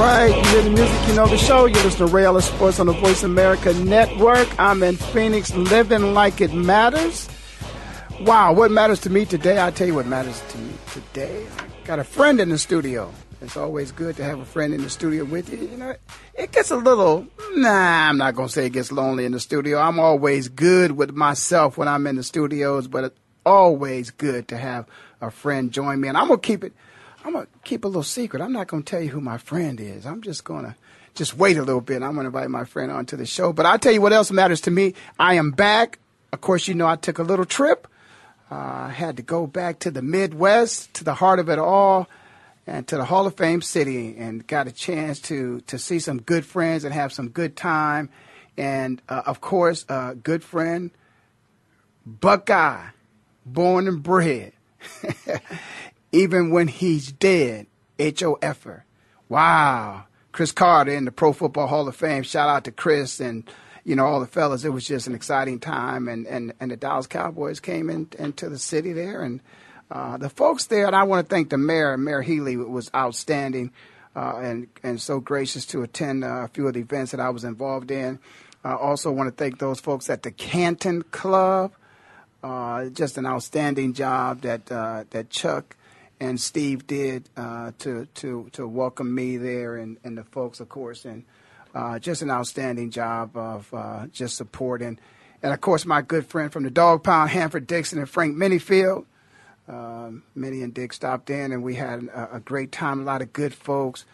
right, you hear the music, you know the show. You listen to Ray Ellis Sports on the Voice America Network. I'm in Phoenix, living like it matters. Wow, what matters to me today? I'll tell you what matters to me today. I got a friend in the studio. It's always good to have a friend in the studio with you. You know, it gets a little, I'm not going to say it gets lonely in the studio. I'm always good with myself when I'm in the studios, but it's always good to have a friend join me. And I'm going to keep a little secret. I'm not going to tell you who my friend is. I'm just going to wait a little bit. I'm going to invite my friend onto the show. But I'll tell you what else matters to me. I am back. Of course, you know, I took a little trip. I had to go back to the Midwest, to the heart of it all, and to the Hall of Fame city, and got a chance to see some good friends and have some good time. And, of course, a good friend, Buckeye, born and bred, even when he's dead, H.O.F.er. Wow. Chris Carter in the Pro Football Hall of Fame. Shout out to Chris and, you know, all the fellas. It was just an exciting time. And the Dallas Cowboys came into the city there, and the folks there, and I want to thank the mayor. Mayor Healy was outstanding and so gracious to attend a few of the events that I was involved in. I also want to thank those folks at the Canton Club. Just an outstanding job that Chuck and Steve did to welcome me there, and the folks, of course, and just an outstanding job of just supporting. And, of course, my good friend from the Dog Pound, Hanford Dixon and Frank Minnifield. Minnie and Dick stopped in, and we had a great time, a lot of good folks.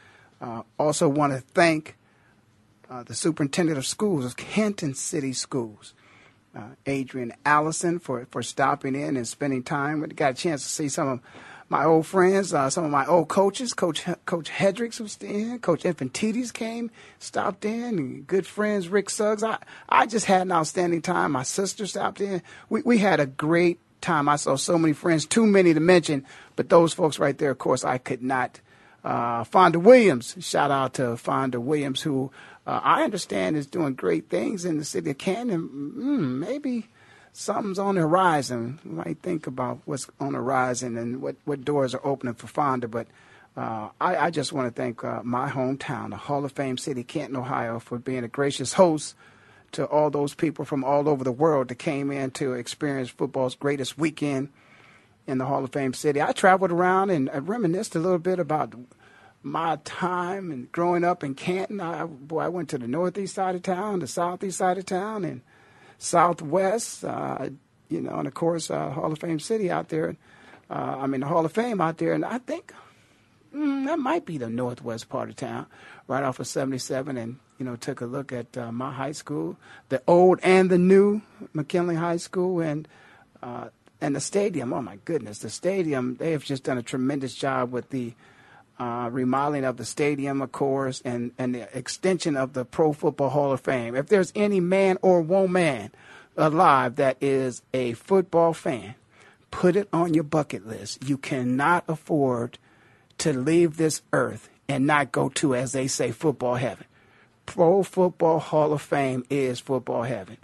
Also want to thank the superintendent of schools of Kenton City Schools, Adrian Allison, for stopping in and spending time. We got a chance to see some of my old friends, some of my old coaches. Coach Hedricks was in. Coach Infantides came, stopped in. And good friends, Rick Suggs. I just had an outstanding time. My sister stopped in. We had a great time. I saw so many friends, too many to mention, but those folks right there, of course, I could not. Fonda Williams, shout out to Fonda Williams, who I understand is doing great things in the city of Canton. Maybe something's on the horizon. You might think about what's on the horizon and what doors are opening for Fonda, but I just want to thank my hometown, the Hall of Fame city, Canton, Ohio, for being a gracious host to all those people from all over the world that came in to experience football's greatest weekend in the Hall of Fame city. I traveled around and I reminisced a little bit about my time and growing up in Canton. I went to the northeast side of town, the southeast side of town, and southwest, you know, and of course, Hall of Fame city out there. I mean, the Hall of Fame out there, and I think that might be the northwest part of town, right off of 77, and you know, took a look at my high school, the old and the new McKinley High School, and the stadium. Oh, my goodness, the stadium. They have just done a tremendous job with the remodeling of the stadium, of course, and the extension of the Pro Football Hall of Fame. If there's any man or woman alive that is a football fan, put it on your bucket list. You cannot afford to leave this earth and not go to, as they say, football heaven. Pro Football Hall of Fame is football heaven.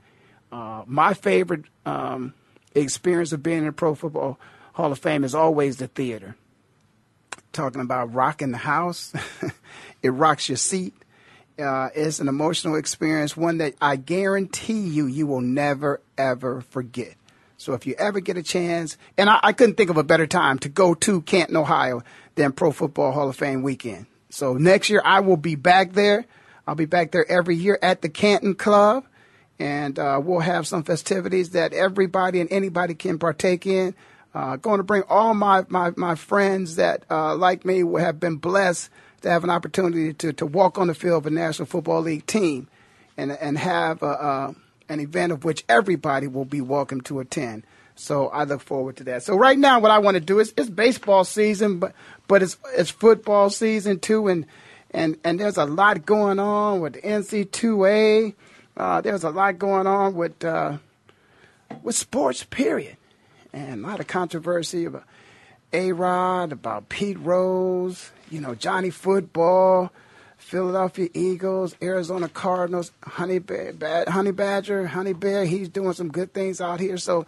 My favorite experience of being in the Pro Football Hall of Fame is always the theater. Talking about rocking the house, it rocks your seat. It's an emotional experience, one that I guarantee you will never, ever forget. So if you ever get a chance, and I couldn't think of a better time to go to Canton, Ohio than Pro Football Hall of Fame weekend. So next year I will be back there. I'll be back there every year at the Canton Club, and we'll have some festivities that everybody and anybody can partake in. Going to bring all my friends that, like me, have been blessed to have an opportunity to walk on the field of a National Football League team and have an event of which everybody will be welcome to attend. So I look forward to that. So right now what I want to do is, it's baseball season, but it's football season too, and there's a lot going on with the NC2A. There's a lot going on with sports, period. And a lot of controversy about A-Rod, about Pete Rose, you know, Johnny Football, Philadelphia Eagles, Arizona Cardinals, Honey Bear, he's doing some good things out here. So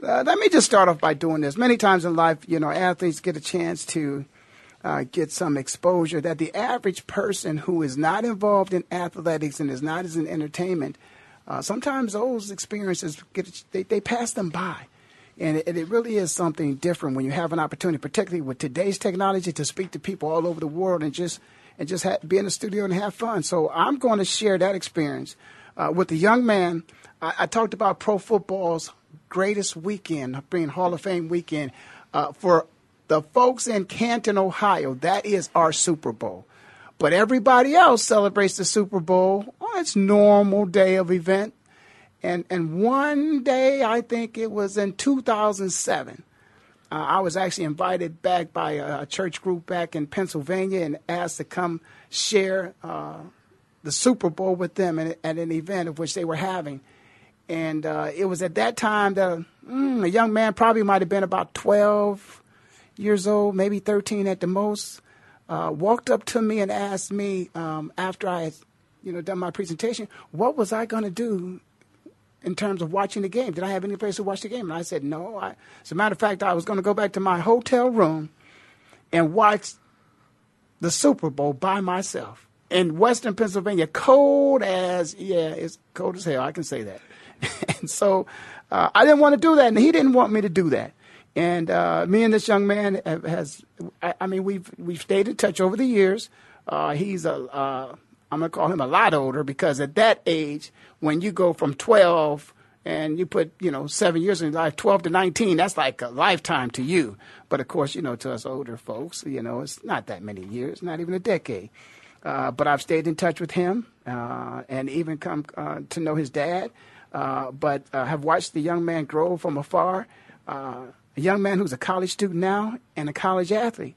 let me just start off by doing this. Many times in life, you know, athletes get a chance to get some exposure that the average person who is not involved in athletics and is not as in entertainment, sometimes those experiences, they pass them by. And it really is something different when you have an opportunity, particularly with today's technology, to speak to people all over the world and just be in the studio and have fun. So I'm going to share that experience with the young man. I talked about pro football's greatest weekend, being Hall of Fame weekend. For the folks in Canton, Ohio, that is our Super Bowl. But everybody else celebrates the Super Bowl on its normal day of event. And one day, I think it was in 2007, I was actually invited back by a church group back in Pennsylvania and asked to come share the Super Bowl with them at an event of which they were having. And it was at that time that a young man probably might have been about 12 years old, maybe 13 at the most, walked up to me and asked me after I had done my presentation, what was I going to do in terms of watching the game? Did I have any place to watch the game? And I said, no. As a matter of fact, I was going to go back to my hotel room and watch the Super Bowl by myself in Western Pennsylvania, it's cold as hell. I can say that. And so I didn't want to do that, and he didn't want me to do that. And me and this young man we've stayed in touch over the years. I'm going to call him a lot older, because at that age, when you go from 12 and you put, 7 years in your life, 12 to 19, that's like a lifetime to you. But of course, to us older folks, it's not that many years, not even a decade. But I've stayed in touch with him and even come to know his dad. But have watched the young man grow from afar, a young man who's a college student now and a college athlete,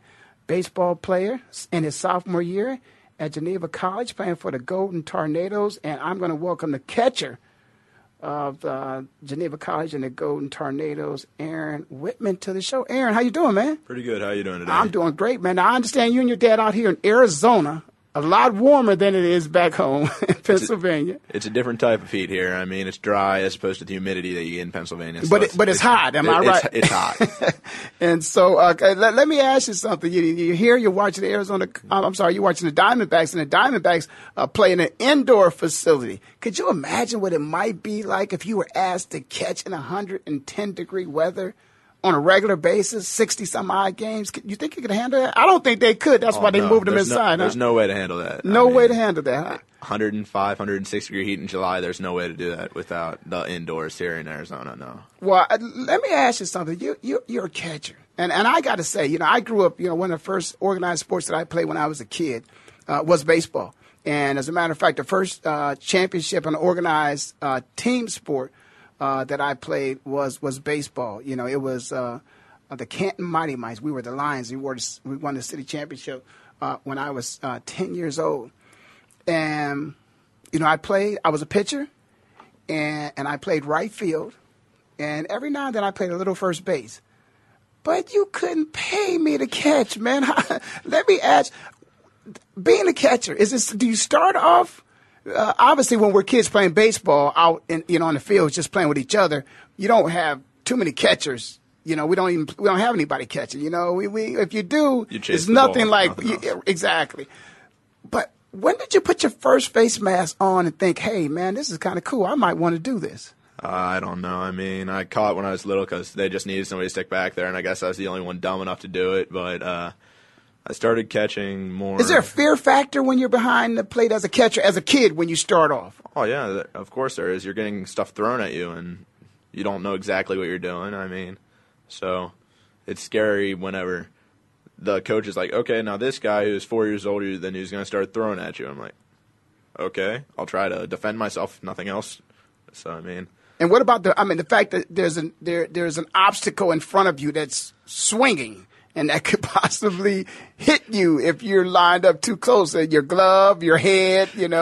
baseball player in his sophomore year at Geneva College, playing for the Golden Tornadoes. And I'm going to welcome the catcher of Geneva College and the Golden Tornadoes, Aaron Whitman, to the show. Aaron, how you doing, man? Pretty good. How you doing today? I'm doing great, man. Now, I understand you and your dad out here in Arizona, a lot warmer than it is back home in Pennsylvania. It's a different type of heat here. I mean, it's dry as opposed to the humidity that you get in Pennsylvania. So but it's hot, am I right? It's hot. And so let me ask you something. You're here, you're watching the Diamondbacks, and the Diamondbacks play in an indoor facility. Could you imagine what it might be like if you were asked to catch in 110-degree weather on a regular basis, 60-some-odd games? You think you could handle that? I don't think they could. That's why they moved them inside. There's no way to handle that. No way to handle that, huh? 105, 106-degree heat in July, there's no way to do that without the indoors here in Arizona, no. Well, let me ask you something. You're a catcher. And I got to say, I grew up, one of the first organized sports that I played when I was a kid was baseball. And as a matter of fact, the first championship and organized team sport that I played was baseball. It was the Canton Mighty Mice. We were the Lions. We won the city championship when I was 10 years old. And, I played. I was a pitcher, and I played right field. And every now and then I played a little first base. But you couldn't pay me to catch, man. Let me ask, being a catcher, do you start off? Obviously, when we're kids playing baseball out in on the field, just playing with each other, you don't have too many catchers. We don't have anybody catching. If you do, it's nothing like exactly. But when did you put your first face mask on and think, "Hey, man, this is kind of cool. I might want to do this"? I don't know. I mean, I caught when I was little because they just needed somebody to stick back there, and I guess I was the only one dumb enough to do it. But I started catching more. Is there a fear factor when you're behind the plate as a catcher, as a kid, when you start off? Oh, yeah, of course there is. You're getting stuff thrown at you, and you don't know exactly what you're doing. I mean, so it's scary whenever the coach is like, okay, now this guy who's 4 years older than you is going to start throwing at you. I'm like, okay, I'll try to defend myself, nothing else. So, I mean. And what about the fact that there's an obstacle in front of you that's swinging? And that could possibly hit you if you're lined up too close. Your glove, your head, and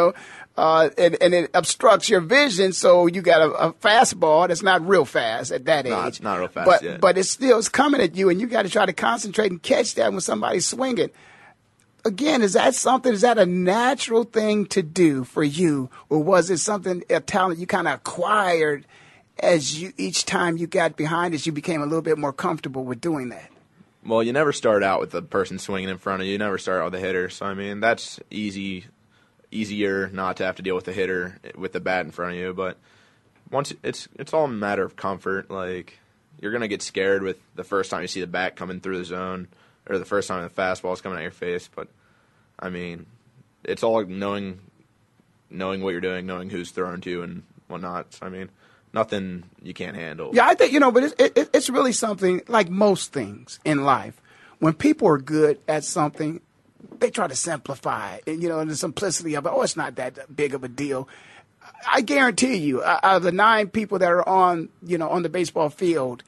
it obstructs your vision. So you got a fastball that's not real fast at that age. No, it's not real fast yet. But it's coming at you, and you got to try to concentrate and catch that when somebody's swinging. Again, is that a natural thing to do for you, or was it a talent you kind of acquired each time you got behind it, you became a little bit more comfortable with doing that? Well, you never start out with the person swinging in front of you. You never start out with the hitter. So, I mean, that's easier not to have to deal with the hitter with the bat in front of you. But once it's all a matter of comfort. Like, you're going to get scared with the first time you see the bat coming through the zone or the first time the fastball is coming at your face. But, I mean, it's all knowing what you're doing, knowing who's thrown to and whatnot. So, I mean, nothing you can't handle. Yeah, I think, but it's really something, like most things in life, when people are good at something, they try to simplify it, and the simplicity of it. Oh, it's not that big of a deal. I guarantee you, out of the 9 people that are on, on the baseball field,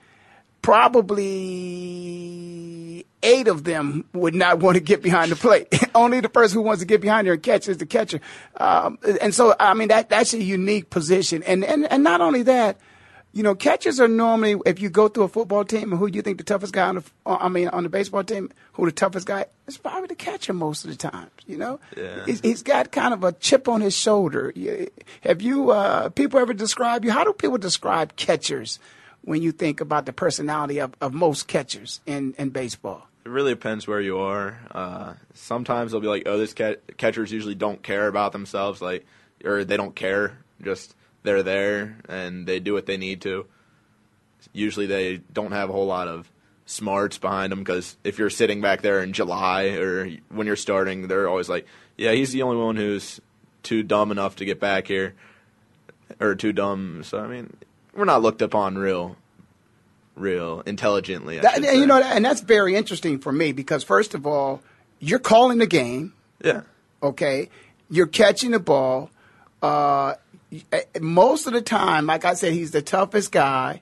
probably 8 of them would not want to get behind the plate. Only the person who wants to get behind there and catch is the catcher. And so, I mean, that's a unique position. And not only that, catchers are normally, if you go through a football team and who you think the toughest guy on the baseball team, who the toughest guy, it's probably the catcher most of the time, Yeah. He's got kind of a chip on his shoulder. Have you, people ever describe you? How do people describe catchers when you think about the personality of most catchers in baseball? It really depends where you are. Sometimes they'll be like, oh, catchers usually don't care about themselves, like, or they don't care, just they're there and they do what they need to. Usually they don't have a whole lot of smarts behind them, because if you're sitting back there in July or when you're starting, they're always like, yeah, he's the only one who's too dumb enough to get back here, or too dumb. So, I mean, we're not looked upon real intelligently. And that's very interesting for me, because first of all, you're calling the game. Yeah. Okay. You're catching the ball. Most of the time, like I said, he's the toughest guy.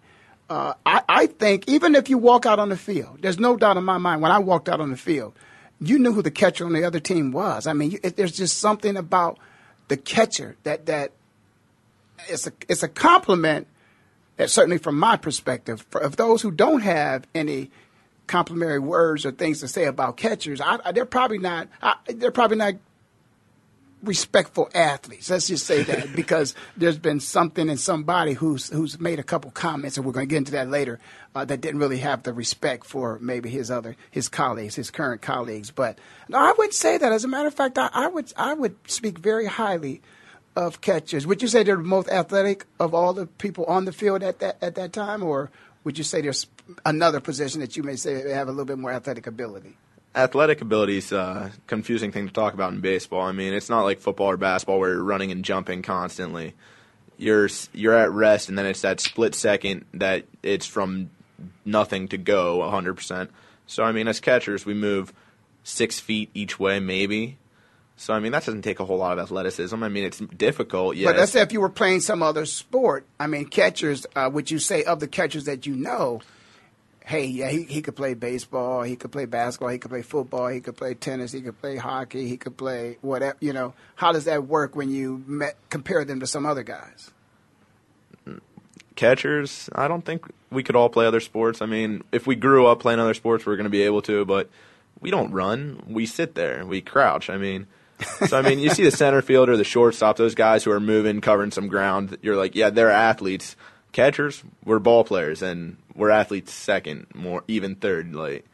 I think even if you walk out on the field, there's no doubt in my mind, when I walked out on the field, you knew who the catcher on the other team was. I mean, there's just something about the catcher that it's a compliment. Certainly from my perspective, of those who don't have any complimentary words or things to say about catchers, they're probably not respectful athletes. Let's just say that, because there's been something in somebody who's made a couple comments, and we're going to get into that later, that didn't really have the respect for maybe his current colleagues. But no, I would say that. As a matter of fact, I would speak very highly of catchers. Would you say they're the most athletic of all the people on the field at that time, or would you say there's another position that you may say they have a little bit more athletic ability? Athletic ability is a confusing thing to talk about in baseball. I mean, it's not like football or basketball where you're running and jumping constantly. You're at rest, and then it's that split second that it's from nothing to go 100%. So, I mean, as catchers, we move 6 feet each way maybe. So, I mean, that doesn't take a whole lot of athleticism. I mean, it's difficult, yes. But let's say if you were playing some other sport, I mean, catchers, would you say of the catchers that you know, hey, yeah, he could play baseball, he could play basketball, he could play football, he could play tennis, he could play hockey, he could play whatever, How does that work when you compare them to some other guys? Catchers, I don't think we could all play other sports. I mean, if we grew up playing other sports, we're going to be able to, but we don't run. We sit there. We crouch. I mean... So, I mean, you see the center fielder, the shortstop, those guys who are moving, covering some ground, you're like, yeah, they're athletes. Catchers, we're ball players, and we're athletes second, more even third. Like,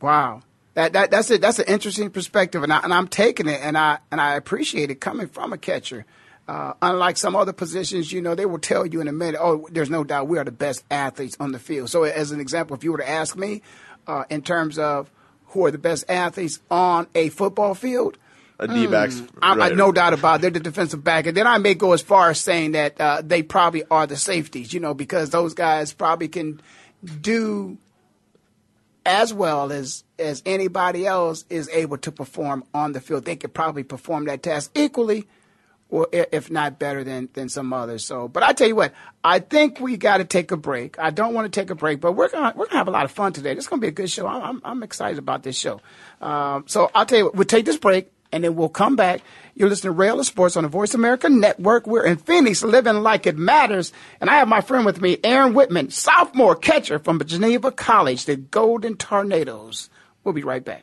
wow, that's an interesting perspective, and I'm taking it, and I appreciate it coming from a catcher. Unlike some other positions, they will tell you in a minute, oh, there's no doubt we are the best athletes on the field. So, as an example, if you were to ask me in terms of who are the best athletes on a football field, a D-backs. I no doubt about it. They're the defensive back. And then I may go as far as saying that they probably are the safeties, because those guys probably can do as well as anybody else is able to perform on the field. They could probably perform that task equally, or if not better than some others. So, but I tell you what, I think we got to take a break. I don't want to take a break, but we're gonna have a lot of fun today. This is gonna be a good show. I'm excited about this show. So I'll tell you what, we'll take this break, and then we'll come back. You're listening to Ray Ellis Sports on the Voice America Network. We're in Phoenix, living like it matters. And I have my friend with me, Aaron Whitman, sophomore catcher from Geneva College, the Golden Tornadoes. We'll be right back.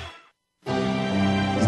You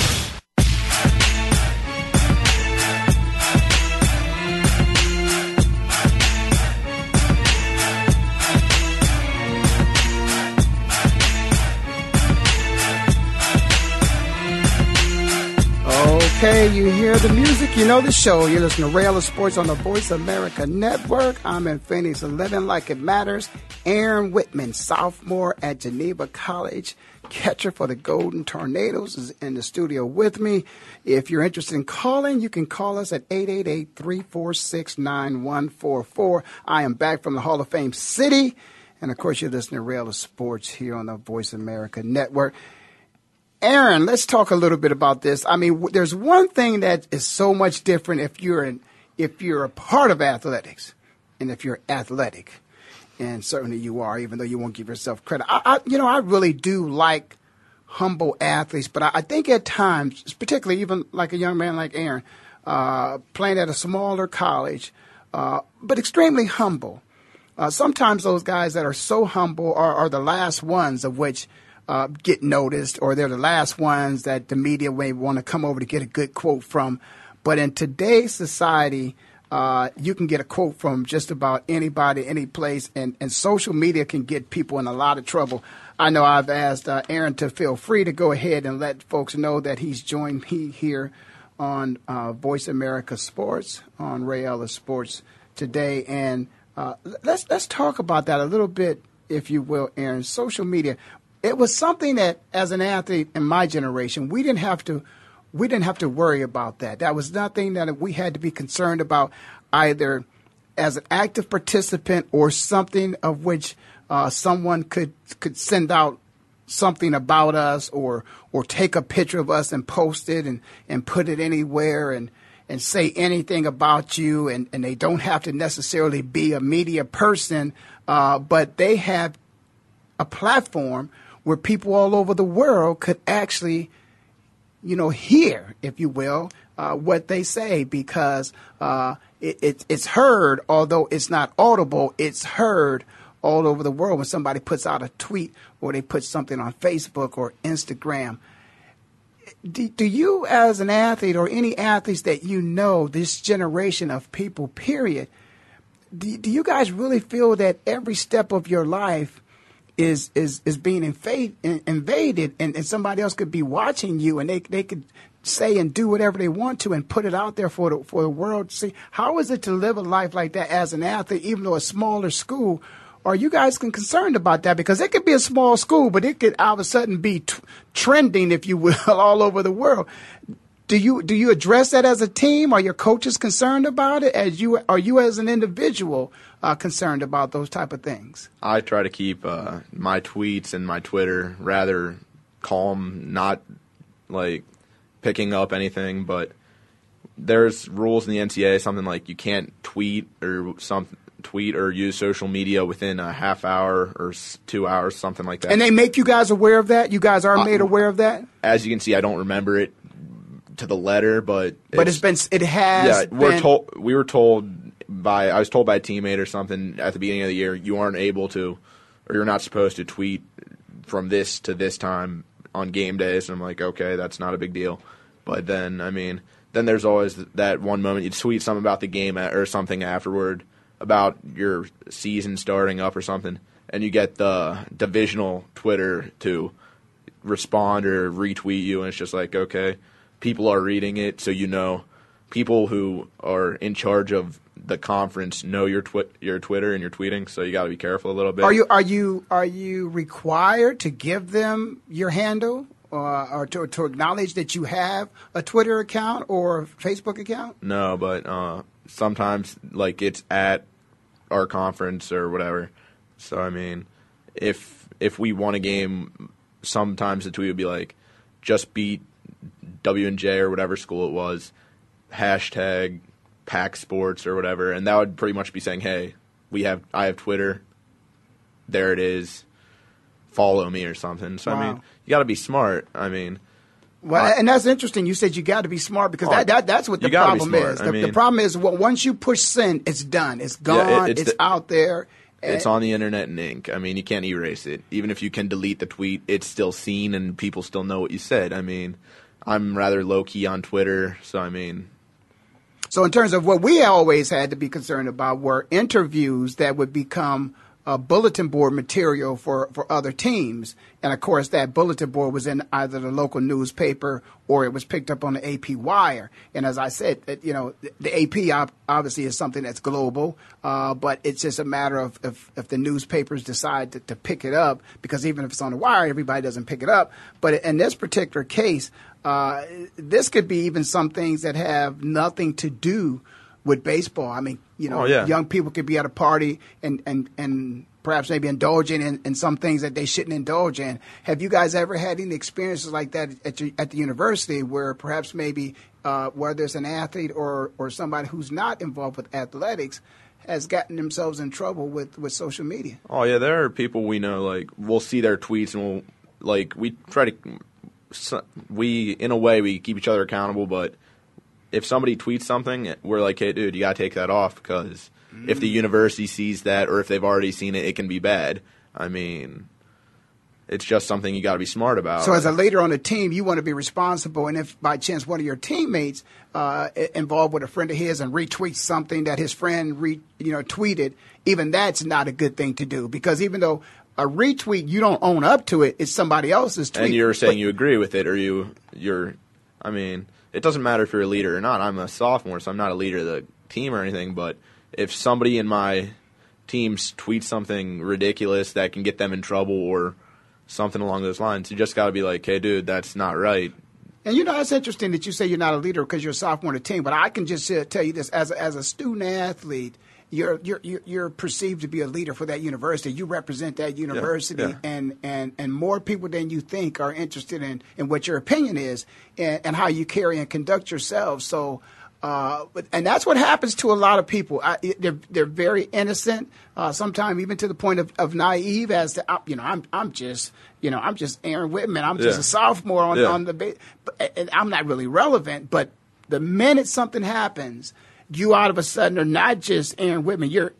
Okay, you hear the music, you know the show. You're listening to Ray Ellis Sports on the Voice America Network. I'm in Phoenix, living like it matters. Aaron Whitman, sophomore at Geneva College, catcher for the Golden Tornadoes, is in the studio with me. If you're interested in calling, you can call us at 888-346-9144. I am back from the Hall of Fame City. And, of course, you're listening to Ray Ellis Sports here on the Voice America Network. Aaron, let's talk a little bit about this. I mean, there's one thing that is so much different if you're a part of athletics and if you're athletic. And certainly you are, even though you won't give yourself credit. I really do like humble athletes, but I think at times, particularly even like a young man like Aaron, playing at a smaller college, but extremely humble. Sometimes those guys that are so humble are the last ones of which get noticed, or they're the last ones that the media may want to come over to get a good quote from. But in today's society, you can get a quote from just about anybody, any place, and social media can get people in a lot of trouble. I know I've asked Aaron to feel free to go ahead and let folks know that he's joined me here on Voice America Sports, on Ray Ellis Sports today. And let's talk about that a little bit, if you will, Aaron. Social media, it was something that, as an athlete in my generation, we didn't have to worry about that. That was nothing that we had to be concerned about, either as an active participant or something of which someone could send out something about us or take a picture of us and post it and put it anywhere and say anything about you. And they don't have to necessarily be a media person, but they have a platform where people all over the world could actually hear, if you will, what they say, because it's heard, although it's not audible, it's heard all over the world when somebody puts out a tweet or they put something on Facebook or Instagram. Do you, as an athlete or any athletes that you know, this generation of people, period, do you guys really feel that every step of your life is being invaded, and somebody else could be watching you, and they could say and do whatever they want to and put it out there for the world to see? How is it to live a life like that as an athlete, even though a smaller school? Are you guys concerned about that? Because it could be a small school, but it could all of a sudden be trending, if you will, all over the world. Do you address that as a team? Are your coaches concerned about it? As you as an individual concerned about those type of things? I try to keep my tweets and my Twitter rather calm, not like picking up anything, but there's rules in the NCAA, something like you can't tweet or use social media within a half hour or 2 hours, something like that. And they make you guys aware of that? You guys are made aware of that? As you can see, I don't remember it to the letter, but it has been. I was told by a teammate or something at the beginning of the year, you aren't able to, or you're not supposed to tweet from this to this time on game days. And I'm like, okay, that's not a big deal. But then, I mean, then there's always that one moment you tweet something about the game or something afterward, about your season starting up or something, and you get the divisional Twitter to respond or retweet you, and it's just like, okay, people are reading it, so you know people who are in charge of the conference know your Twitter and your tweeting, so you got to be careful a little bit. Are you required to give them your handle? Or to acknowledge that you have a Twitter account or Facebook account? No, but sometimes, like, it's at our conference or whatever. So, I mean, if we won a game, sometimes the tweet would be like, just beat W&J or whatever school it was, hashtag Pac Sports or whatever. And that would pretty much be saying, hey, I have Twitter. There it is. Follow me or something. So, wow. I mean, you got to be smart. I mean, well, and that's interesting. You said you got to be smart because that's what the problem is. The problem is, well, once you push send, it's done. It's gone. Yeah, it's out there. It's on the internet in ink. I mean, you can't erase it. Even if you can delete the tweet, it's still seen and people still know what you said. I mean, I'm rather low key on Twitter, so I mean. So in terms of what we always had to be concerned about were interviews that would become bulletin board material for other teams. And, of course, that bulletin board was in either the local newspaper or it was picked up on the AP wire. And as I said, the AP obviously is something that's global, but it's just a matter of if the newspapers decide to pick it up, because even if it's on the wire, everybody doesn't pick it up. But in this particular case, this could be even some things that have nothing to do with baseball. I mean, young people could be at a party and perhaps maybe indulging in some things that they shouldn't indulge in. Have you guys ever had any experiences like that at the university where perhaps maybe whether there's an athlete or somebody who's not involved with athletics has gotten themselves in trouble with social media? Oh, yeah, there are people we know, like, we'll see their tweets and we keep each other accountable, but if somebody tweets something, we're like, hey, dude, you got to take that off because if the university sees that or if they've already seen it, it can be bad. I mean, it's just something you got to be smart about. So as a leader on a team, you want to be responsible. And if by chance one of your teammates involved with a friend of his and retweets something that his friend tweeted, even that's not a good thing to do, because even though a retweet, you don't own up to it. It's somebody else's tweet. And you're saying you agree with it or you're – I mean – it doesn't matter if you're a leader or not. I'm a sophomore, so I'm not a leader of the team or anything. But if somebody in my team tweets something ridiculous that can get them in trouble or something along those lines, you just got to be like, hey, dude, that's not right. And, it's interesting that you say you're not a leader because you're a sophomore on the team. But I can just tell you this. As a student athlete, you're perceived to be a leader for that university. You represent that university, yeah. And more people than you think are interested in what your opinion is and how you carry and conduct yourself. So, and that's what happens to a lot of people. They're very innocent, sometimes even to the point of naive as to I'm just Aaron Whitman. I'm just a sophomore on the, and I'm not really relevant. But the minute something happens, you out of a sudden are not just Aaron Whitman. You're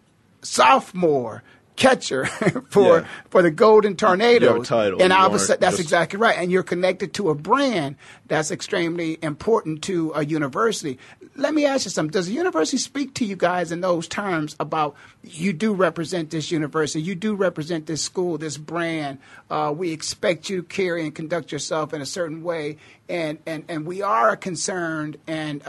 sophomore catcher for the Golden Tornadoes. Your title, and that's exactly right. And you're connected to a brand that's extremely important to a university. Let me ask you something. Does the university speak to you guys in those terms about you do represent this university, you do represent this school, this brand. We expect you to carry and conduct yourself in a certain way, and we are concerned and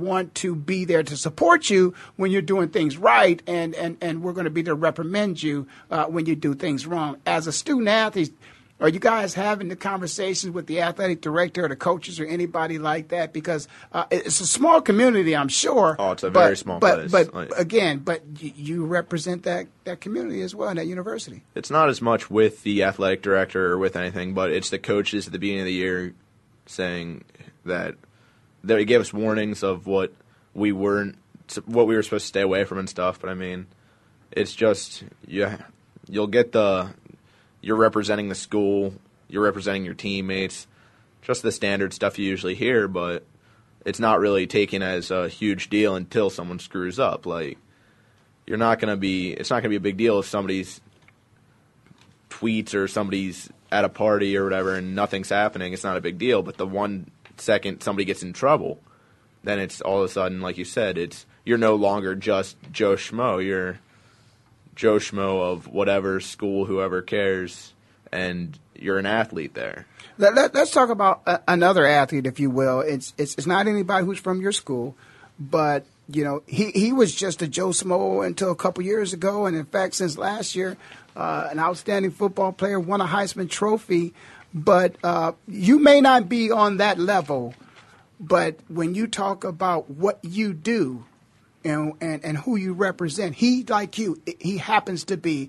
want to be there to support you when you're doing things right, and we're going to be there to reprimand you when you do things wrong. As a student athlete, Are you guys having the conversations with the athletic director or the coaches or anybody like that? Because it's a small community, I'm sure. Oh, it's a very small place. But again, but you represent that community as well in that university. It's not as much with the athletic director or with anything, but it's the coaches at the beginning of the year saying that they gave us warnings of what we were supposed to stay away from and stuff. But I mean, it's just you'll get you're representing the school, you're representing your teammates, just the standard stuff you usually hear. But it's not really taken as a huge deal until someone screws up. Like it's not gonna be a big deal if somebody's tweets or somebody's at a party or whatever and nothing's happening. It's not a big deal. But the 1 second somebody gets in trouble, then it's all of a sudden, like you said, you're no longer just Joe Schmo. You're Joe Schmo of whatever school, whoever cares, and you're an athlete there. Let's talk about another athlete, if you will. It's not anybody who's from your school, but you know he was just a Joe Schmo until a couple years ago, and in fact, since last year, an outstanding football player, won a Heisman Trophy. But you may not be on that level, but when you talk about what you do and who you represent, he happens to be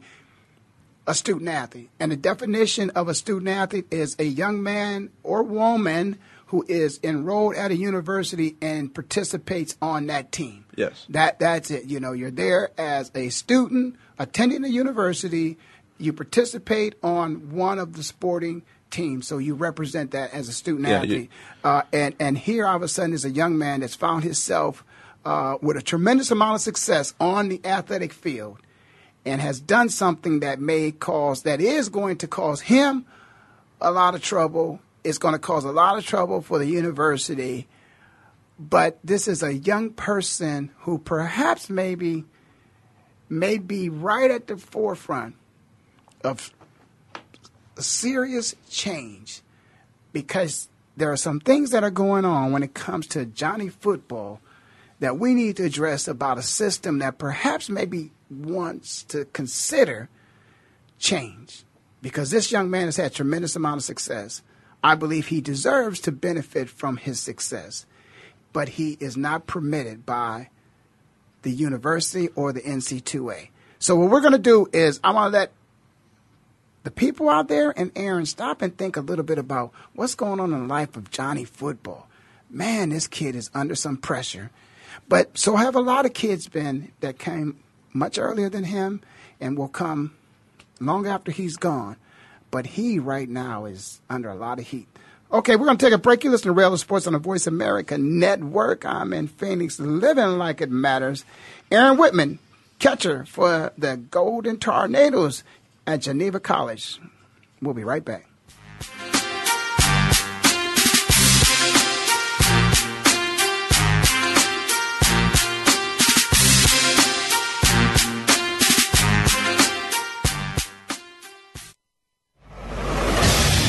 a student athlete. And the definition of a student athlete is a young man or woman who is enrolled at a university and participates on that team. Yes. That's it. You know, you're there as a student attending a university. You participate on one of the sporting team, so you represent that as a student athlete. And here, all of a sudden, is a young man that's found himself with a tremendous amount of success on the athletic field, and has done something that is going to cause him a lot of trouble. It's going to cause a lot of trouble for the university. But this is a young person who perhaps may be right at the forefront of serious change, because there are some things that are going on when it comes to Johnny Football that we need to address about a system that perhaps maybe wants to consider change, because this young man has had a tremendous amount of success. I believe he deserves to benefit from his success, but he is not permitted by the university or the NC2A. So what we're going to do is I want to let the people out there and Aaron stop and think a little bit about what's going on in the life of Johnny Football. Man, this kid is under some pressure. But so have a lot of kids been that came much earlier than him and will come long after he's gone. But he right now is under a lot of heat. Okay, we're going to take a break. You listen to Ray Ellis Sports on the Voice America Network. I'm in Phoenix, living like it matters. Aaron Whitman, catcher for the Golden Tornadoes at Geneva College. We'll be right back.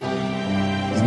You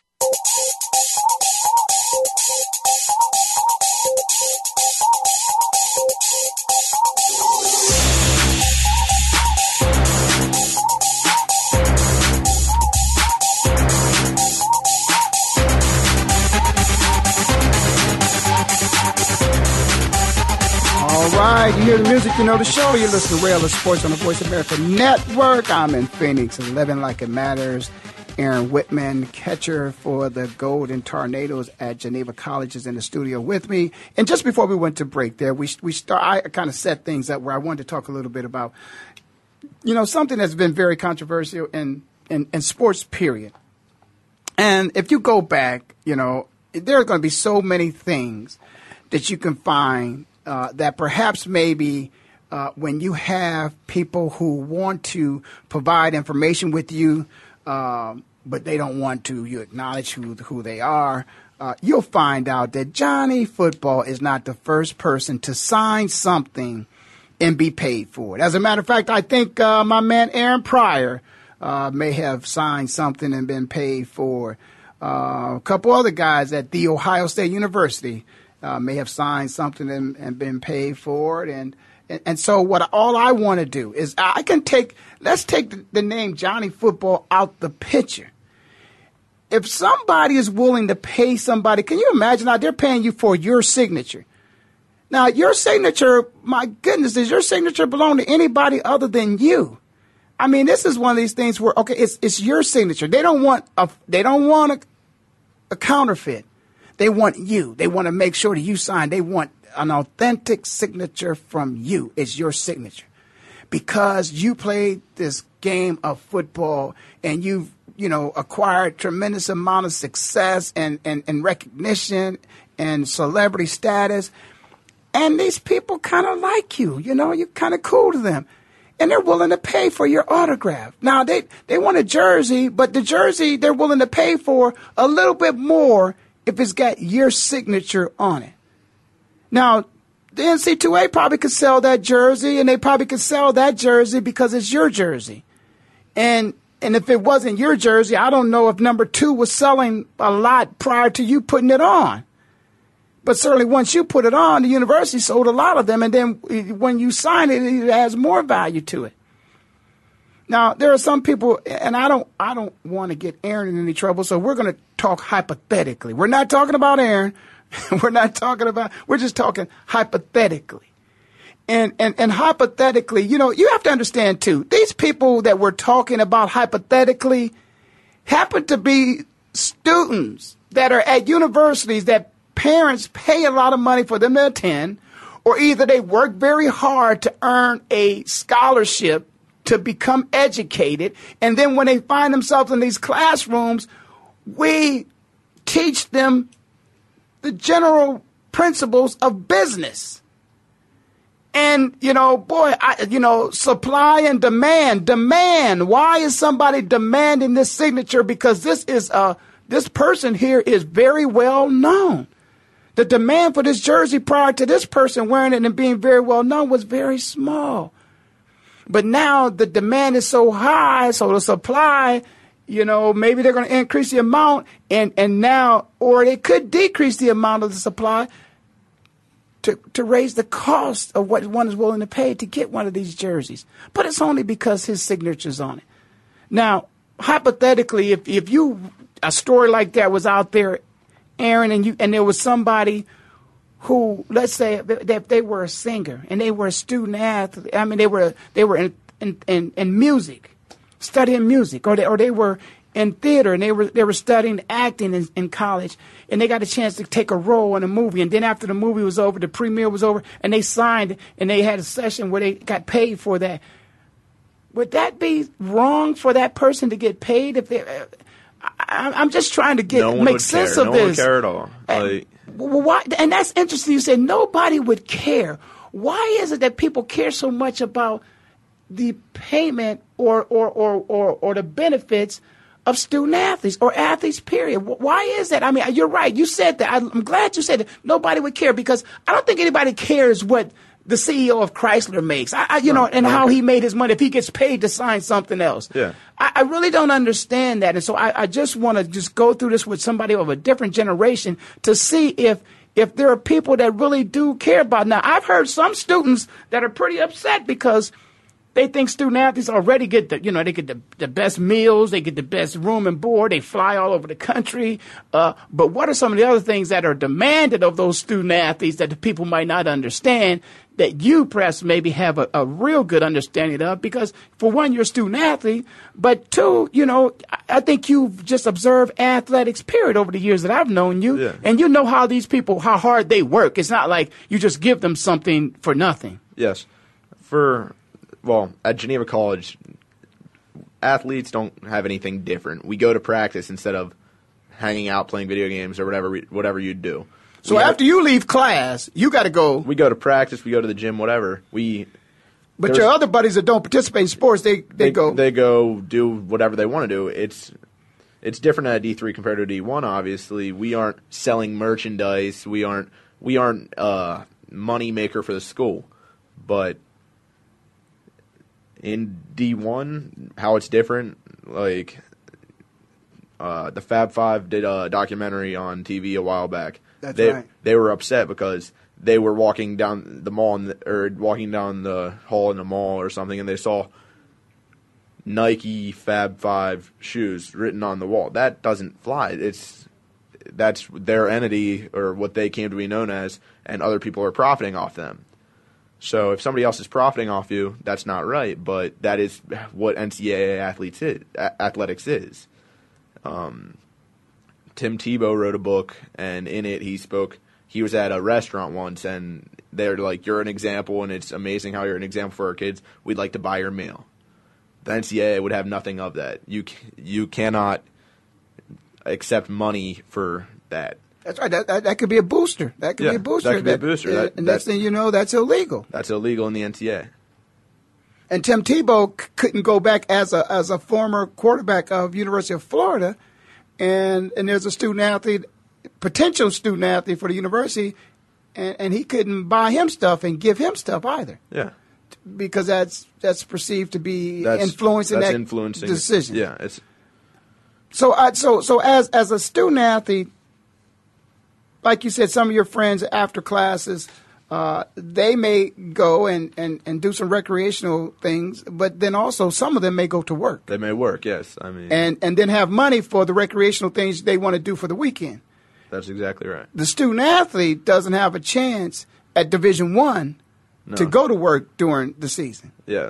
Alright, you hear the music, you know the show. You listen to Ray Ellis Sports on the Voice America Network. I'm in Phoenix, living like it matters. Aaron Whitman, catcher for the Golden Tornadoes at Geneva College, is in the studio with me. And just before we went to break there, I kind of set things up where I wanted to talk a little bit about, you know, something that's been very controversial in sports, period. And if you go back, you know, there are going to be so many things that you can find that perhaps maybe when you have people who want to provide information with you, but they don't want to, you acknowledge who they are, you'll find out that Johnny Football is not the first person to sign something and be paid for it. As a matter of fact, I think my man Aaron Pryor may have signed something and been paid for. A couple other guys at the Ohio State University may have signed something and been paid for it. And so all I want to do is let's take the name Johnny Football out the picture. If somebody is willing to pay somebody, can you imagine how they're paying you for your signature? Now, your signature, my goodness, does your signature belong to anybody other than you? I mean, this is one of these things where, okay, it's your signature. They don't want a counterfeit. They want you. They want to make sure that you sign. They want an authentic signature from you. It's your signature. Because you played this game of football and you've, you know, acquired tremendous amount of success and recognition and celebrity status. And these people kind of like you. You know, you're kind of cool to them. And they're willing to pay for your autograph. Now, they want a jersey, but the jersey they're willing to pay for a little bit more if it's got your signature on it. Now, the NC2A probably could sell that jersey, and they probably could sell that jersey because it's your jersey. And if it wasn't your jersey, I don't know if number 2 was selling a lot prior to you putting it on. But certainly once you put it on, the university sold a lot of them, and then when you sign it, it has more value to it. Now, there are some people, and I don't want to get Aaron in any trouble, so we're going to talk hypothetically. We're not talking about Aaron. We're just talking hypothetically. And hypothetically, you know, you have to understand, too, these people that we're talking about hypothetically happen to be students that are at universities that parents pay a lot of money for them to attend, or either they work very hard to earn a scholarship to become educated, and then when they find themselves in these classrooms, we teach them the general principles of business. And, you know, boy, supply and demand. Demand. Why is somebody demanding this signature? Because this person here is very well known. The demand for this jersey prior to this person wearing it and being very well known was very small. But now the demand is so high, so the supply, you know, maybe they're going to increase the amount or they could decrease the amount of the supply to raise the cost of what one is willing to pay to get one of these jerseys. But it's only because his signature's on it. Now, hypothetically, if a story like that was out there, Aaron, and there was somebody who, let's say, that they were a singer and they were a student athlete. I mean, they were in music, studying music, or they were in theater and they were studying acting in college, and they got a chance to take a role in a movie. And then after the movie was over, the premiere was over, and they signed and they had a session where they got paid for that. Would that be wrong for that person to get paid? If they, I'm just trying to make sense of this. No one would care at all. Why? And that's interesting. You said nobody would care. Why is it that people care so much about the payment or the benefits of student athletes or athletes, period. Why is that? I mean, you're right. You said that. I'm glad you said that. Nobody would care because I don't think anybody cares what the CEO of Chrysler makes, I know, and how he made his money if he gets paid to sign something else. Yeah. I really don't understand that. And so I just want to just go through this with somebody of a different generation to see if there are people that really do care about it. Now, I've heard some students that are pretty upset because they think student athletes already get the best meals, they get the best room and board, they fly all over the country. But what are some of the other things that are demanded of those student athletes that the people might not understand that you perhaps maybe have a real good understanding of? Because for one, you're a student athlete, but two, I think you've just observed athletics period over the years that I've known you. Yeah. And you know how these people, how hard they work. It's not like you just give them something for nothing. Yes. Well, at Geneva College, athletes don't have anything different. We go to practice instead of hanging out, playing video games, or whatever you do. So after you leave class, you got to go. We go to practice. We go to the gym. Whatever we. But your other buddies that don't participate in sports, they go. They go do whatever they want to do. It's different at D3 compared to D1. Obviously, we aren't selling merchandise. We aren't a money maker for the school, but. In D1, how it's different, like the Fab Five did a documentary on TV a while back. That's right. They were upset because they were walking down the mall or walking down the hall in the mall or something, and they saw Nike Fab Five shoes written on the wall. That doesn't fly. That's their entity or what they came to be known as, and other people are profiting off them. So if somebody else is profiting off you, that's not right, but that is what NCAA athletics is. Tim Tebow wrote a book, and in it he was at a restaurant once, and they're like, you're an example, and it's amazing how you're an example for our kids. We'd like to buy your meal. The NCAA would have nothing of that. You cannot accept money for that. That's right. That could be a booster. That could be a booster. And next thing you know, that's illegal. That's illegal in the NCAA. And Tim Tebow couldn't go back as a former quarterback of University of Florida, and there's a student athlete, potential student athlete for the university, and he couldn't buy him stuff and give him stuff either. Yeah. Because that's perceived to be influencing that decision. Yeah. So as a student athlete. Like you said, some of your friends after classes, they may go and do some recreational things, but then also some of them may go to work. They may work, yes. I mean, and then have money for the recreational things they want to do for the weekend. That's exactly right. The student athlete doesn't have a chance at Division I to go to work during the season. Yeah,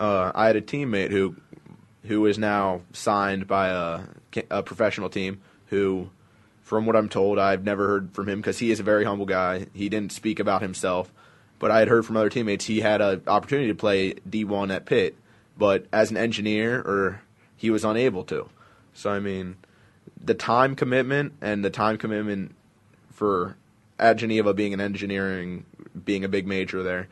I had a teammate who is now signed by a professional team who. From what I'm told, I've never heard from him because he is a very humble guy. He didn't speak about himself, but I had heard from other teammates he had an opportunity to play D1 at Pitt, but as an engineer, he was unable to. So, I mean, the time commitment for at Geneva being an engineering, being a big major there,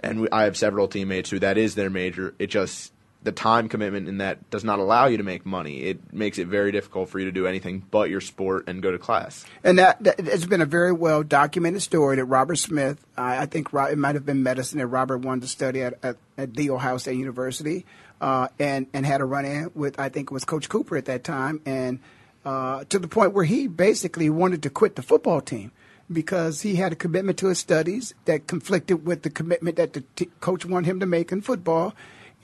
and I have several teammates who that is their major. It just the time commitment in that does not allow you to make money. It makes it very difficult for you to do anything but your sport and go to class. And that it's been a very well-documented story that Robert Smith, I think it might have been medicine that Robert wanted to study at the Ohio State University and had a run-in with, I think it was Coach Cooper at that time, and to the point where he basically wanted to quit the football team because he had a commitment to his studies that conflicted with the commitment that the coach wanted him to make in football.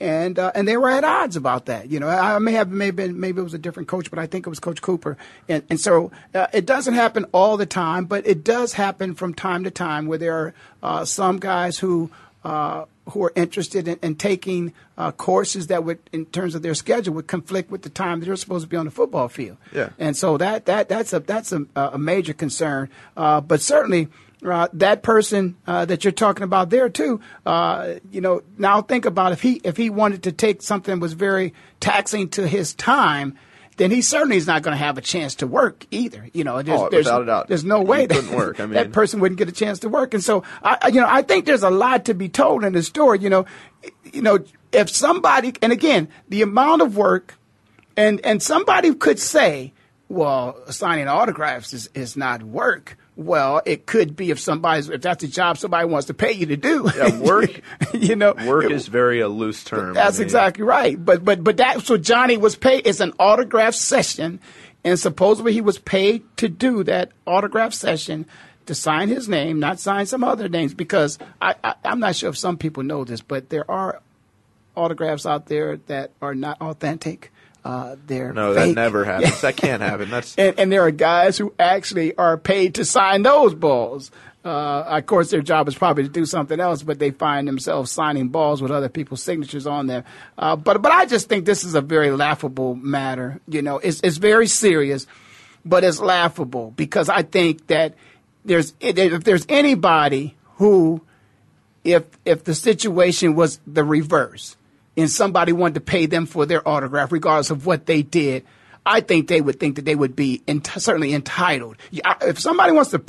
And they were at odds about that. I maybe it was a different coach, but I think it was Coach Cooper. And so it doesn't happen all the time, but it does happen from time to time where there are some guys who are interested in taking courses that would, in terms of their schedule, would conflict with the time that they're supposed to be on the football field. Yeah. And so that's a major concern. But certainly. That person that you're talking about there too, now think about if he wanted to take something that was very taxing to his time, then he certainly is not going to have a chance to work either. Without a doubt. There's no way that work. I mean, that person wouldn't get a chance to work. And so, I think there's a lot to be told in the story. If somebody, and again, the amount of work And somebody could say, well, signing autographs is not work. Well, it could be if that's a job somebody wants to pay you to do. Yeah, work, work is very a loose term. That's exactly right. But that, so Johnny was paid. It's an autograph session, and supposedly he was paid to do that autograph session, to sign his name, not sign some other names, because I'm not sure if some people know this, but there are autographs out there that are not authentic. That never happens. That can't happen. And there are guys who actually are paid to sign those balls. Of course, their job is probably to do something else, but they find themselves signing balls with other people's signatures on them. But I just think this is a very laughable matter. It's very serious, but it's laughable because I think that if there's anybody who, if the situation was the reverse, and somebody wanted to pay them for their autograph, regardless of what they did, I think they would think that they would be certainly entitled. If somebody wants to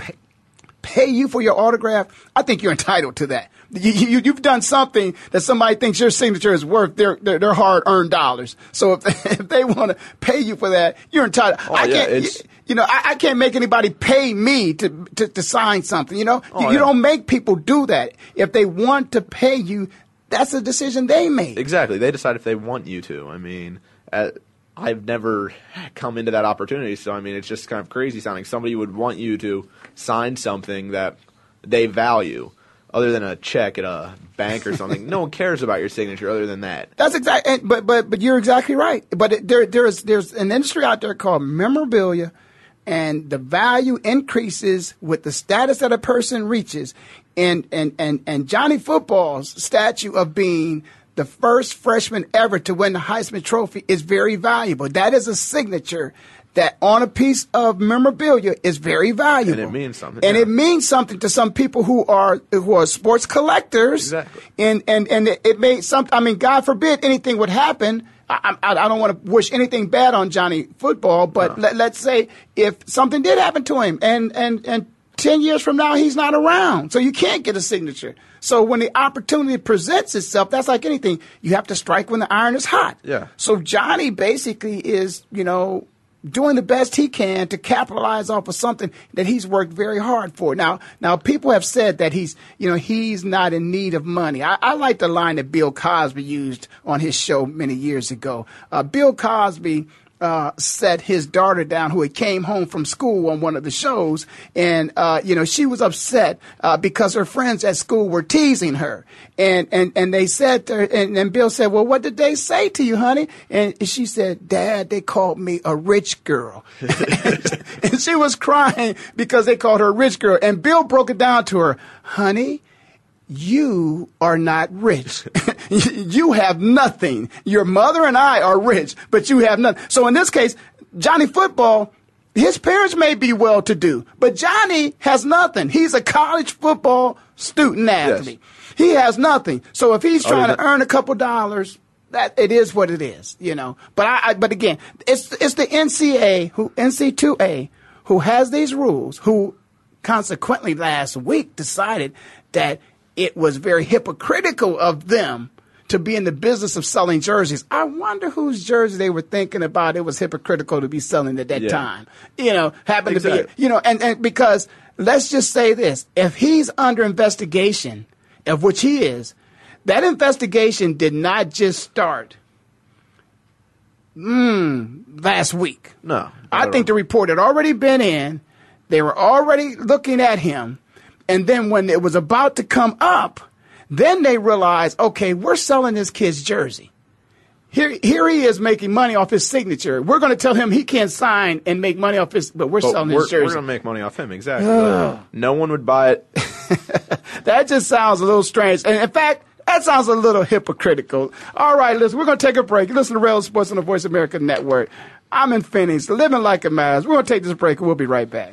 pay you for your autograph, I think you're entitled to that. You've done something that somebody thinks your signature is worth their hard-earned dollars. So if they want to pay you for that, you're entitled. I can't make anybody pay me to sign something. You don't make people do that. If they want to pay you, that's a decision they made. Exactly. They decide if they want you to. I've never come into that opportunity, so, it's just kind of crazy sounding. Somebody would want you to sign something that they value other than a check at a bank or something. No one cares about your signature other than that. That's exactly – but you're exactly right. But there's an industry out there called memorabilia, and the value increases with the status that a person reaches. And Johnny Football's statue of being the first freshman ever to win the Heisman Trophy is very valuable. That is a signature that on a piece of memorabilia is very valuable. And it means something. And it means something to some people who are sports collectors. Exactly. And it made something. God forbid anything would happen. I don't want to wish anything bad on Johnny Football, but let's say if something did happen to him and 10 years from now, he's not around, so you can't get a signature. So when the opportunity presents itself, that's like anything. You have to strike when the iron is hot. Yeah. So Johnny basically is, doing the best he can to capitalize off of something that he's worked very hard for. Now people have said that he's, he's not in need of money. I like the line that Bill Cosby used on his show many years ago. Bill Cosby set his daughter down, who had came home from school on one of the shows, and she was upset because her friends at school were teasing her, and they said to her, and Bill said, "Well, what did they say to you, honey?" And she said, "Dad, they called me a rich girl," and she was crying because they called her a rich girl, and Bill broke it down to her, "Honey, you are not rich. You have nothing. Your mother and I are rich, but you have nothing." So in this case, Johnny Football, his parents may be well-to-do, but Johnny has nothing. He's a college football student athlete. Yes. He has nothing. So if he's trying to earn a couple dollars, that it is what it is, But but again, it's the NC2A who has these rules, who consequently last week decided that it was very hypocritical of them to be in the business of selling jerseys. I wonder whose jersey they were thinking about. It was hypocritical to be selling at that time. Happened exactly. to be, and because let's just say this, if he's under investigation, of which he is, that investigation did not just start last week. No. I think the report had already been in. They were already looking at him. And then when it was about to come up, then they realized, okay, we're selling this kid's jersey. Here he is making money off his signature. We're going to tell him he can't sign and make money off his, but selling his jersey. We're going to make money off him, exactly. No one would buy it. That just sounds a little strange. And in fact, that sounds a little hypocritical. All right, listen, we're going to take a break. Listen to Ray Ellis Sports on the Voice America Network. I'm in Phoenix, living like it matters. We're going to take this break and we'll be right back.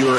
Your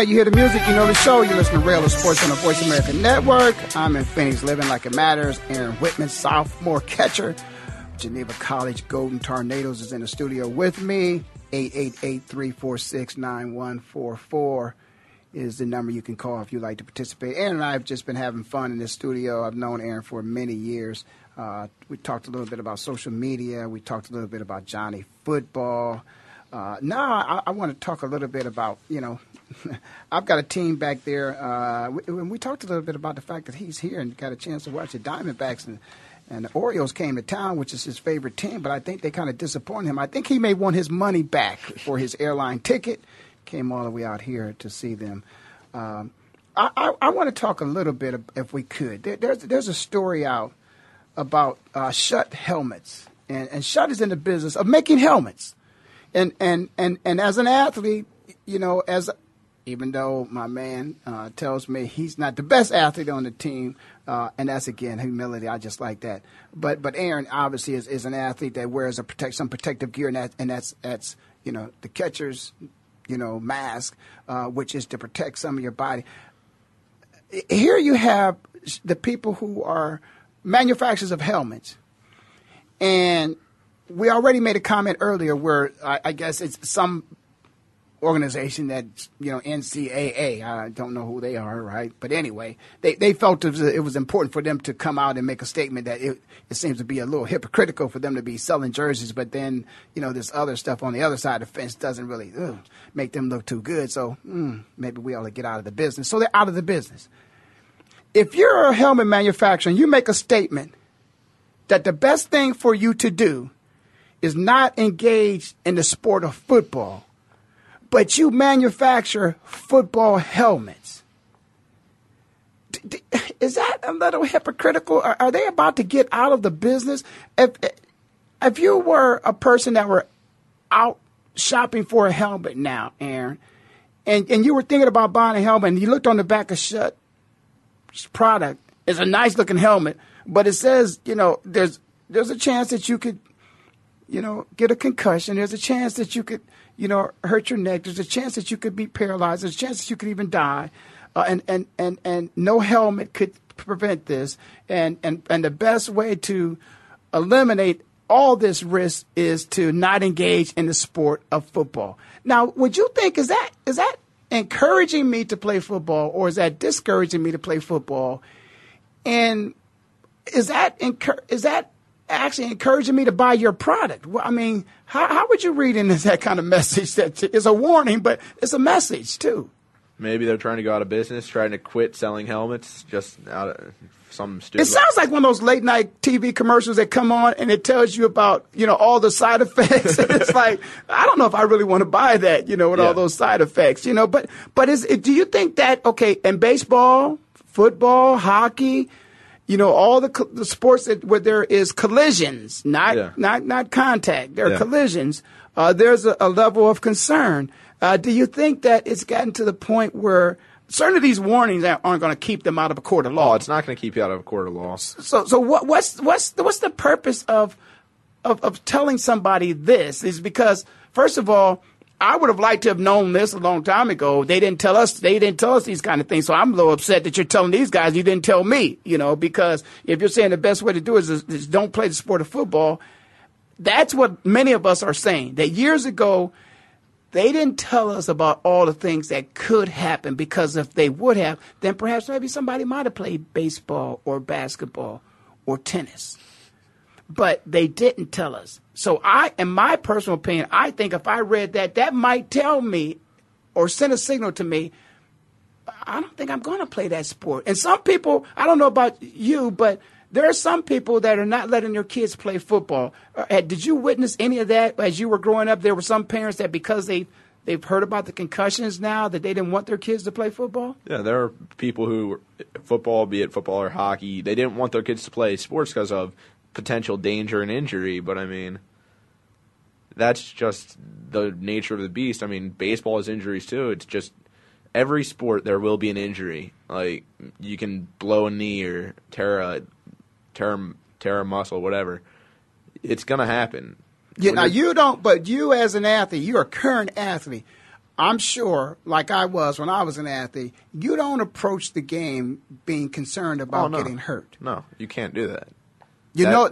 You hear the music, you know the show. You listen to Ray Ellis Sports on the Voice America Network. I'm in Phoenix, living like it matters. Aaron Whitman, sophomore catcher, Geneva College Golden Tornadoes, is in the studio with me. 888-346-9144 is the number you can call if you'd like to participate. Aaron and I have just been having fun in this studio. I've known Aaron for many years. We talked a little bit about social media. We talked a little bit about Johnny Football. Now I want to talk a little bit about, you know, I've got a team back there. We talked a little bit about the fact that he's here and got a chance to watch the Diamondbacks, and the Orioles came to town, which is his favorite team, but I think they kind of disappointed him. I think he may want his money back for his airline ticket. Came all the way out here to see them. I want to talk a little bit, if we could. There's a story out about Shut Helmets, and Shut is in the business of making helmets. And as an athlete, you know, even though my man tells me he's not the best athlete on the team, and that's, again, humility. I just like that. But Aaron obviously is an athlete that wears some protective gear, and that's you know, the catcher's, you know, mask, which is to protect some of your body. Here you have the people who are manufacturers of helmets, and we already made a comment earlier where I guess it's some organization that, you know, NCAA, I don't know who they are, right? But anyway, they felt it was important for them to come out and make a statement that it seems to be a little hypocritical for them to be selling jerseys, but then, you know, this other stuff on the other side of the fence doesn't really make them look too good. So maybe we ought to get out of the business. So they're out of the business. If you're a helmet manufacturer and you make a statement that the best thing for you to do is not engaged in the sport of football, but you manufacture football helmets, is that a little hypocritical? Are they about to get out of the business? If you were a person that were out shopping for a helmet now, Aaron, and you were thinking about buying a helmet, and you looked on the back of Shutt's product, it's a nice-looking helmet, but it says, you know, there's a chance that you could, you know, get a concussion. There's a chance that you could, you know, hurt your neck. There's a chance that you could be paralyzed. There's a chance that you could even die. And no helmet could prevent this. And the best way to eliminate all this risk is to not engage in the sport of football. Now, would you think, is that encouraging me to play football, or is that discouraging me to play football? And is that actually encouraging me to buy your product? Well, I mean, how would you read into that kind of message? That it's a warning, but it's a message too. Maybe they're trying to go out of business, trying to quit selling helmets, just out of some stupid. It sounds like one of those late night TV commercials that come on and it tells you about, you know, all the side effects. It's like, I don't know if I really want to buy that, you know, with all those side effects, you know. But is do you think that, okay, in baseball, football, hockey, you know, all the sports that where there is collisions, not contact, there are collisions, there's a level of concern. Do you think that it's gotten to the point where certain of these warnings aren't going to keep them out of a court of law? Oh, it's not going to keep you out of a court of law. So what's the purpose of telling somebody this? Is because, first of all, I would have liked to have known this a long time ago. They didn't tell us these kind of things. So I'm a little upset that you're telling these guys. You didn't tell me, you know, because if you're saying the best way to do it is don't play the sport of football, that's what many of us are saying. That years ago, they didn't tell us about all the things that could happen, because if they would have, then perhaps maybe somebody might have played baseball or basketball or tennis. But they didn't tell us. So in my personal opinion, I think if I read that might tell me or send a signal to me, I don't think I'm going to play that sport. And some people, I don't know about you, but there are some people that are not letting their kids play football. Did you witness any of that as you were growing up? There were some parents that because they've heard about the concussions now that they didn't want their kids to play football? Yeah, there are people who football, be it football or hockey, they didn't want their kids to play sports because of potential danger and injury. But, I mean, that's just the nature of the beast. I mean, baseball has injuries too. It's just every sport there will be an injury. Like, you can blow a knee or tear a muscle, whatever. It's going to happen. Yeah, now you don't, but you as an athlete, you're a current athlete. I'm sure, like I was when I was an athlete, you don't approach the game being concerned about getting hurt. No, you can't do that. You know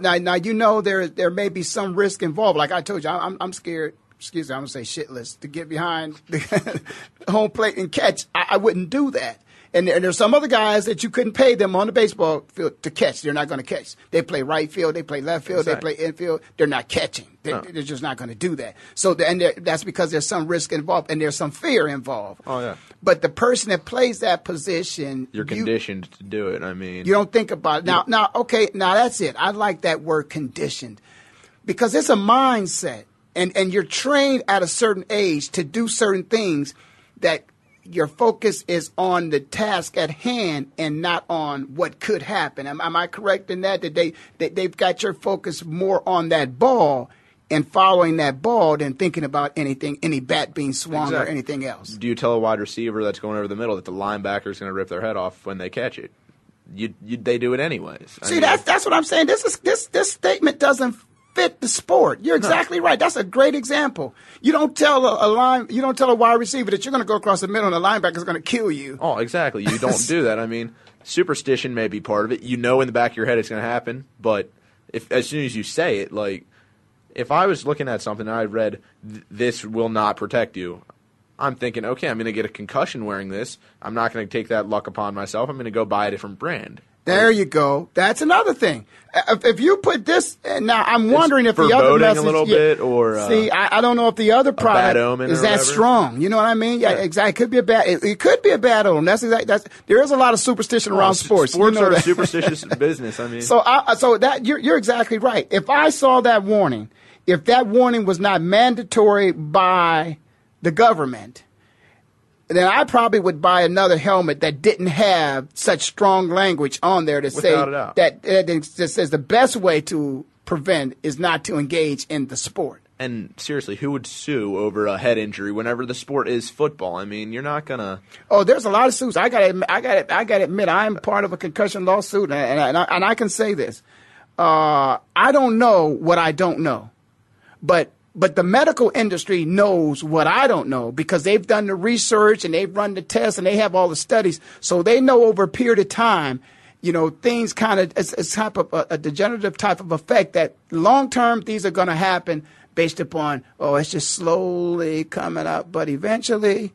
there may be some risk involved. Like I told you, I'm scared. Excuse me, I'm going to say shitless to get behind the home plate and catch. I wouldn't do that. And there's some other guys that you couldn't pay them on the baseball field to catch. They're not going to catch. They play right field. They play left field. Exactly. They play infield. They're not catching. They're just not going to do that. So that's because there's some risk involved and there's some fear involved. Oh, yeah. But the person that plays that position, you're conditioned to do it. I mean, you don't think about it. Now, that's it. I like that word conditioned, because it's a mindset. And you're trained at a certain age to do certain things that – your focus is on the task at hand and not on what could happen. Am I correct in that? That they've got your focus more on that ball and following that ball than thinking about anything, any bat being swung or anything else. Do you tell a wide receiver that's going over the middle that the linebacker is going to rip their head off when they catch it? They do it anyways. See, I mean, that's what I'm saying. This statement doesn't fit the sport. You're exactly right. That's a great example. You don't tell a wide receiver that you're going to go across the middle and the linebacker is going to kill you. Oh, exactly. You don't do that. I mean, superstition may be part of it. You know, in the back of your head it's going to happen, but as soon as you say it, like if I was looking at something and I read this will not protect you, I'm thinking, okay, I'm going to get a concussion wearing this. I'm not going to take that luck upon myself. I'm going to go buy a different brand. There you go. That's another thing. If you put this, now I'm wondering if the other message, a little bit, or see, I don't know if the other product is that strong. You know what I mean? Yeah, exactly. It could be a bad omen. There is a lot of superstition around sports. Sports are a superstitious business. I mean, so that you're exactly right. If I saw that warning, if that warning was not mandatory by the government, then I probably would buy another helmet that didn't have such strong language on there to say that says the best way to prevent is not to engage in the sport. And seriously, who would sue over a head injury whenever the sport is football? I mean, you're not gonna. Oh, there's a lot of suits. I gotta admit, I'm part of a concussion lawsuit, and I can say this. I don't know what I don't know, But the medical industry knows what I don't know, because they've done the research and they've run the tests and they have all the studies. So they know over a period of time, you know, things kind of, it's type of a degenerative type of effect that long term things are going to happen based upon, it's just slowly coming up. But eventually,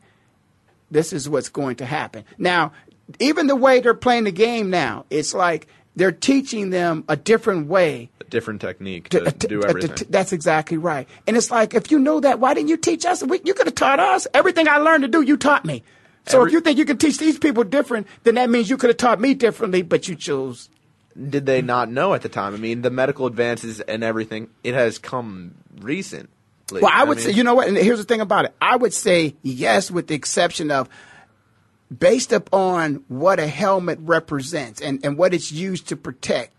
this is what's going to happen. Now, even the way they're playing the game now, it's like they're teaching them a different way. Different technique to do everything. That's exactly right. And it's like, if you know that, why didn't you teach us? You could have taught us. Everything I learned to do, you taught me. So if you think you can teach these people different, then that means you could have taught me differently, but you chose. Did they not know at the time? I mean, the medical advances and everything, it has come recently. Well, I would say, you know what, and here's the thing about it. I would say yes, with the exception of based upon what a helmet represents and what it's used to protect.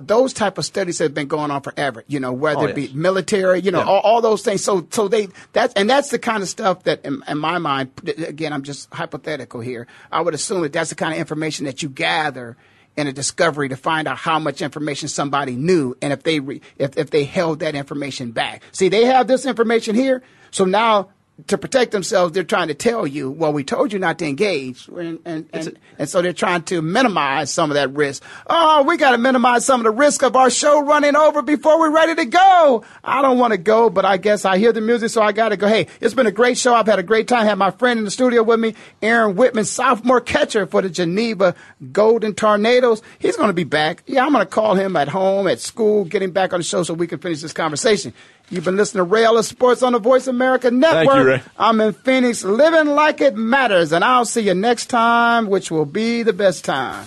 Those type of studies have been going on forever, you know, whether it be military, you know, all those things. So that's the kind of stuff that in my mind, again, I'm just hypothetical here. I would assume that that's the kind of information that you gather in a discovery to find out how much information somebody knew. And if they if they held that information back, see, they have this information here. So now, to protect themselves, they're trying to tell you, well, we told you not to engage. And so they're trying to minimize some of that risk. Oh, we got to minimize some of the risk of our show running over before we're ready to go. I don't want to go, but I guess I hear the music, so I got to go. Hey, it's been a great show. I've had a great time. I had my friend in the studio with me, Aaron Whitman, sophomore catcher for the Geneva Golden Tornadoes. He's going to be back. Yeah, I'm going to call him at home, at school, get him back on the show so we can finish this conversation. You've been listening to Ray Ellis Sports on the Voice America Network. Thank you, Ray. I'm in Phoenix, living like it matters, and I'll see you next time, which will be the best time.